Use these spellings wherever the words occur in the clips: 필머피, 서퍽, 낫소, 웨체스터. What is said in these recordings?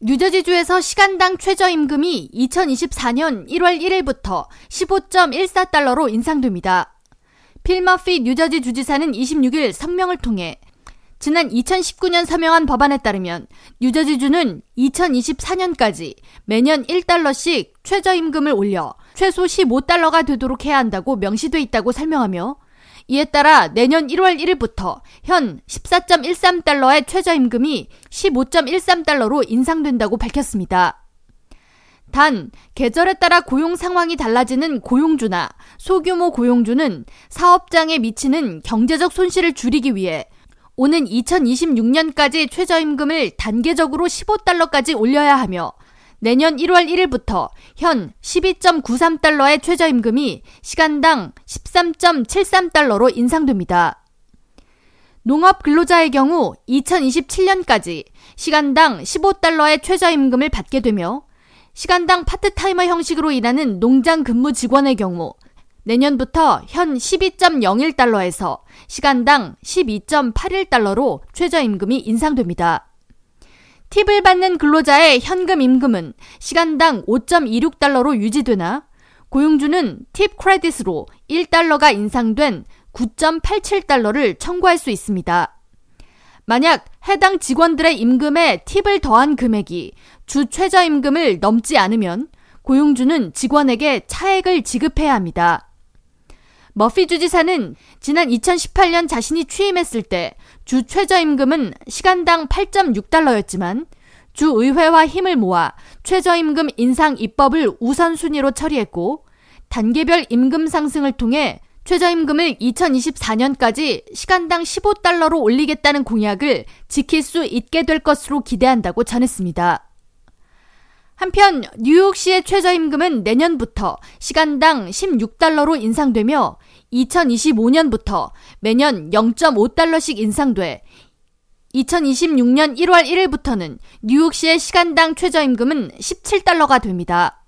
뉴저지주에서 시간당 최저임금이 2024년 1월 1일부터 15.14달러로 인상됩니다. 필머피 뉴저지 주지사는 26일 성명을 통해 지난 2019년 서명한 법안에 따르면 뉴저지주는 2024년까지 매년 1달러씩 최저임금을 올려 최소 15달러가 되도록 해야 한다고 명시돼 있다고 설명하며 이에 따라 내년 1월 1일부터 현 14.13달러의 최저임금이 15.13달러로 인상된다고 밝혔습니다. 단, 계절에 따라 고용 상황이 달라지는 고용주나 소규모 고용주는 사업장에 미치는 경제적 손실을 줄이기 위해 오는 2026년까지 최저임금을 단계적으로 15달러까지 올려야 하며 내년 1월 1일부터 현 12.93달러의 최저임금이 시간당 13.73달러로 인상됩니다. 농업 근로자의 경우 2027년까지 시간당 15달러의 최저임금을 받게 되며 시간당 파트타이머 형식으로 일하는 농장 근무 직원의 경우 내년부터 현 12.01달러에서 시간당 12.81달러로 최저임금이 인상됩니다. 팁을 받는 근로자의 현금 임금은 시간당 5.26달러로 유지되나 고용주는 팁 크레딧으로 1달러가 인상된 9.87달러를 청구할 수 있습니다. 만약 해당 직원들의 임금에 팁을 더한 금액이 주 최저임금을 넘지 않으면 고용주는 직원에게 차액을 지급해야 합니다. 머피 주지사는 지난 2018년 자신이 취임했을 때 주 최저임금은 시간당 8.6달러였지만 주 의회와 힘을 모아 최저임금 인상 입법을 우선순위로 처리했고 단계별 임금 상승을 통해 최저임금을 2024년까지 시간당 15달러로 올리겠다는 공약을 지킬 수 있게 될 것으로 기대한다고 전했습니다. 한편 뉴욕시의 최저임금은 내년부터 시간당 16달러로 인상되며 2025년부터 매년 0.5달러씩 인상돼 2026년 1월 1일부터는 뉴욕시의 시간당 최저임금은 17달러가 됩니다.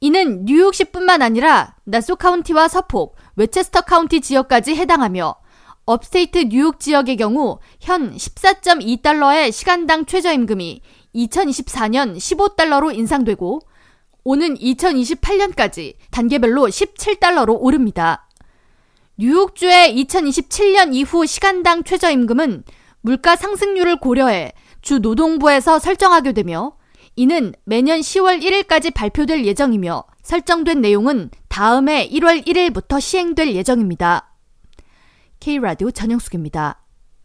이는 뉴욕시뿐만 아니라 낫소 카운티와 서퍽, 웨체스터 카운티 지역까지 해당하며 업스테이트 뉴욕 지역의 경우 현 14.2달러의 시간당 최저임금이 2024년 15달러로 인상되고 오는 2028년까지 단계별로 17달러로 오릅니다. 뉴욕주의 2027년 이후 시간당 최저임금은 물가 상승률을 고려해 주 노동부에서 설정하게 되며 이는 매년 10월 1일까지 발표될 예정이며 설정된 내용은 다음해 1월 1일부터 시행될 예정입니다. K-radio 전영숙입니다.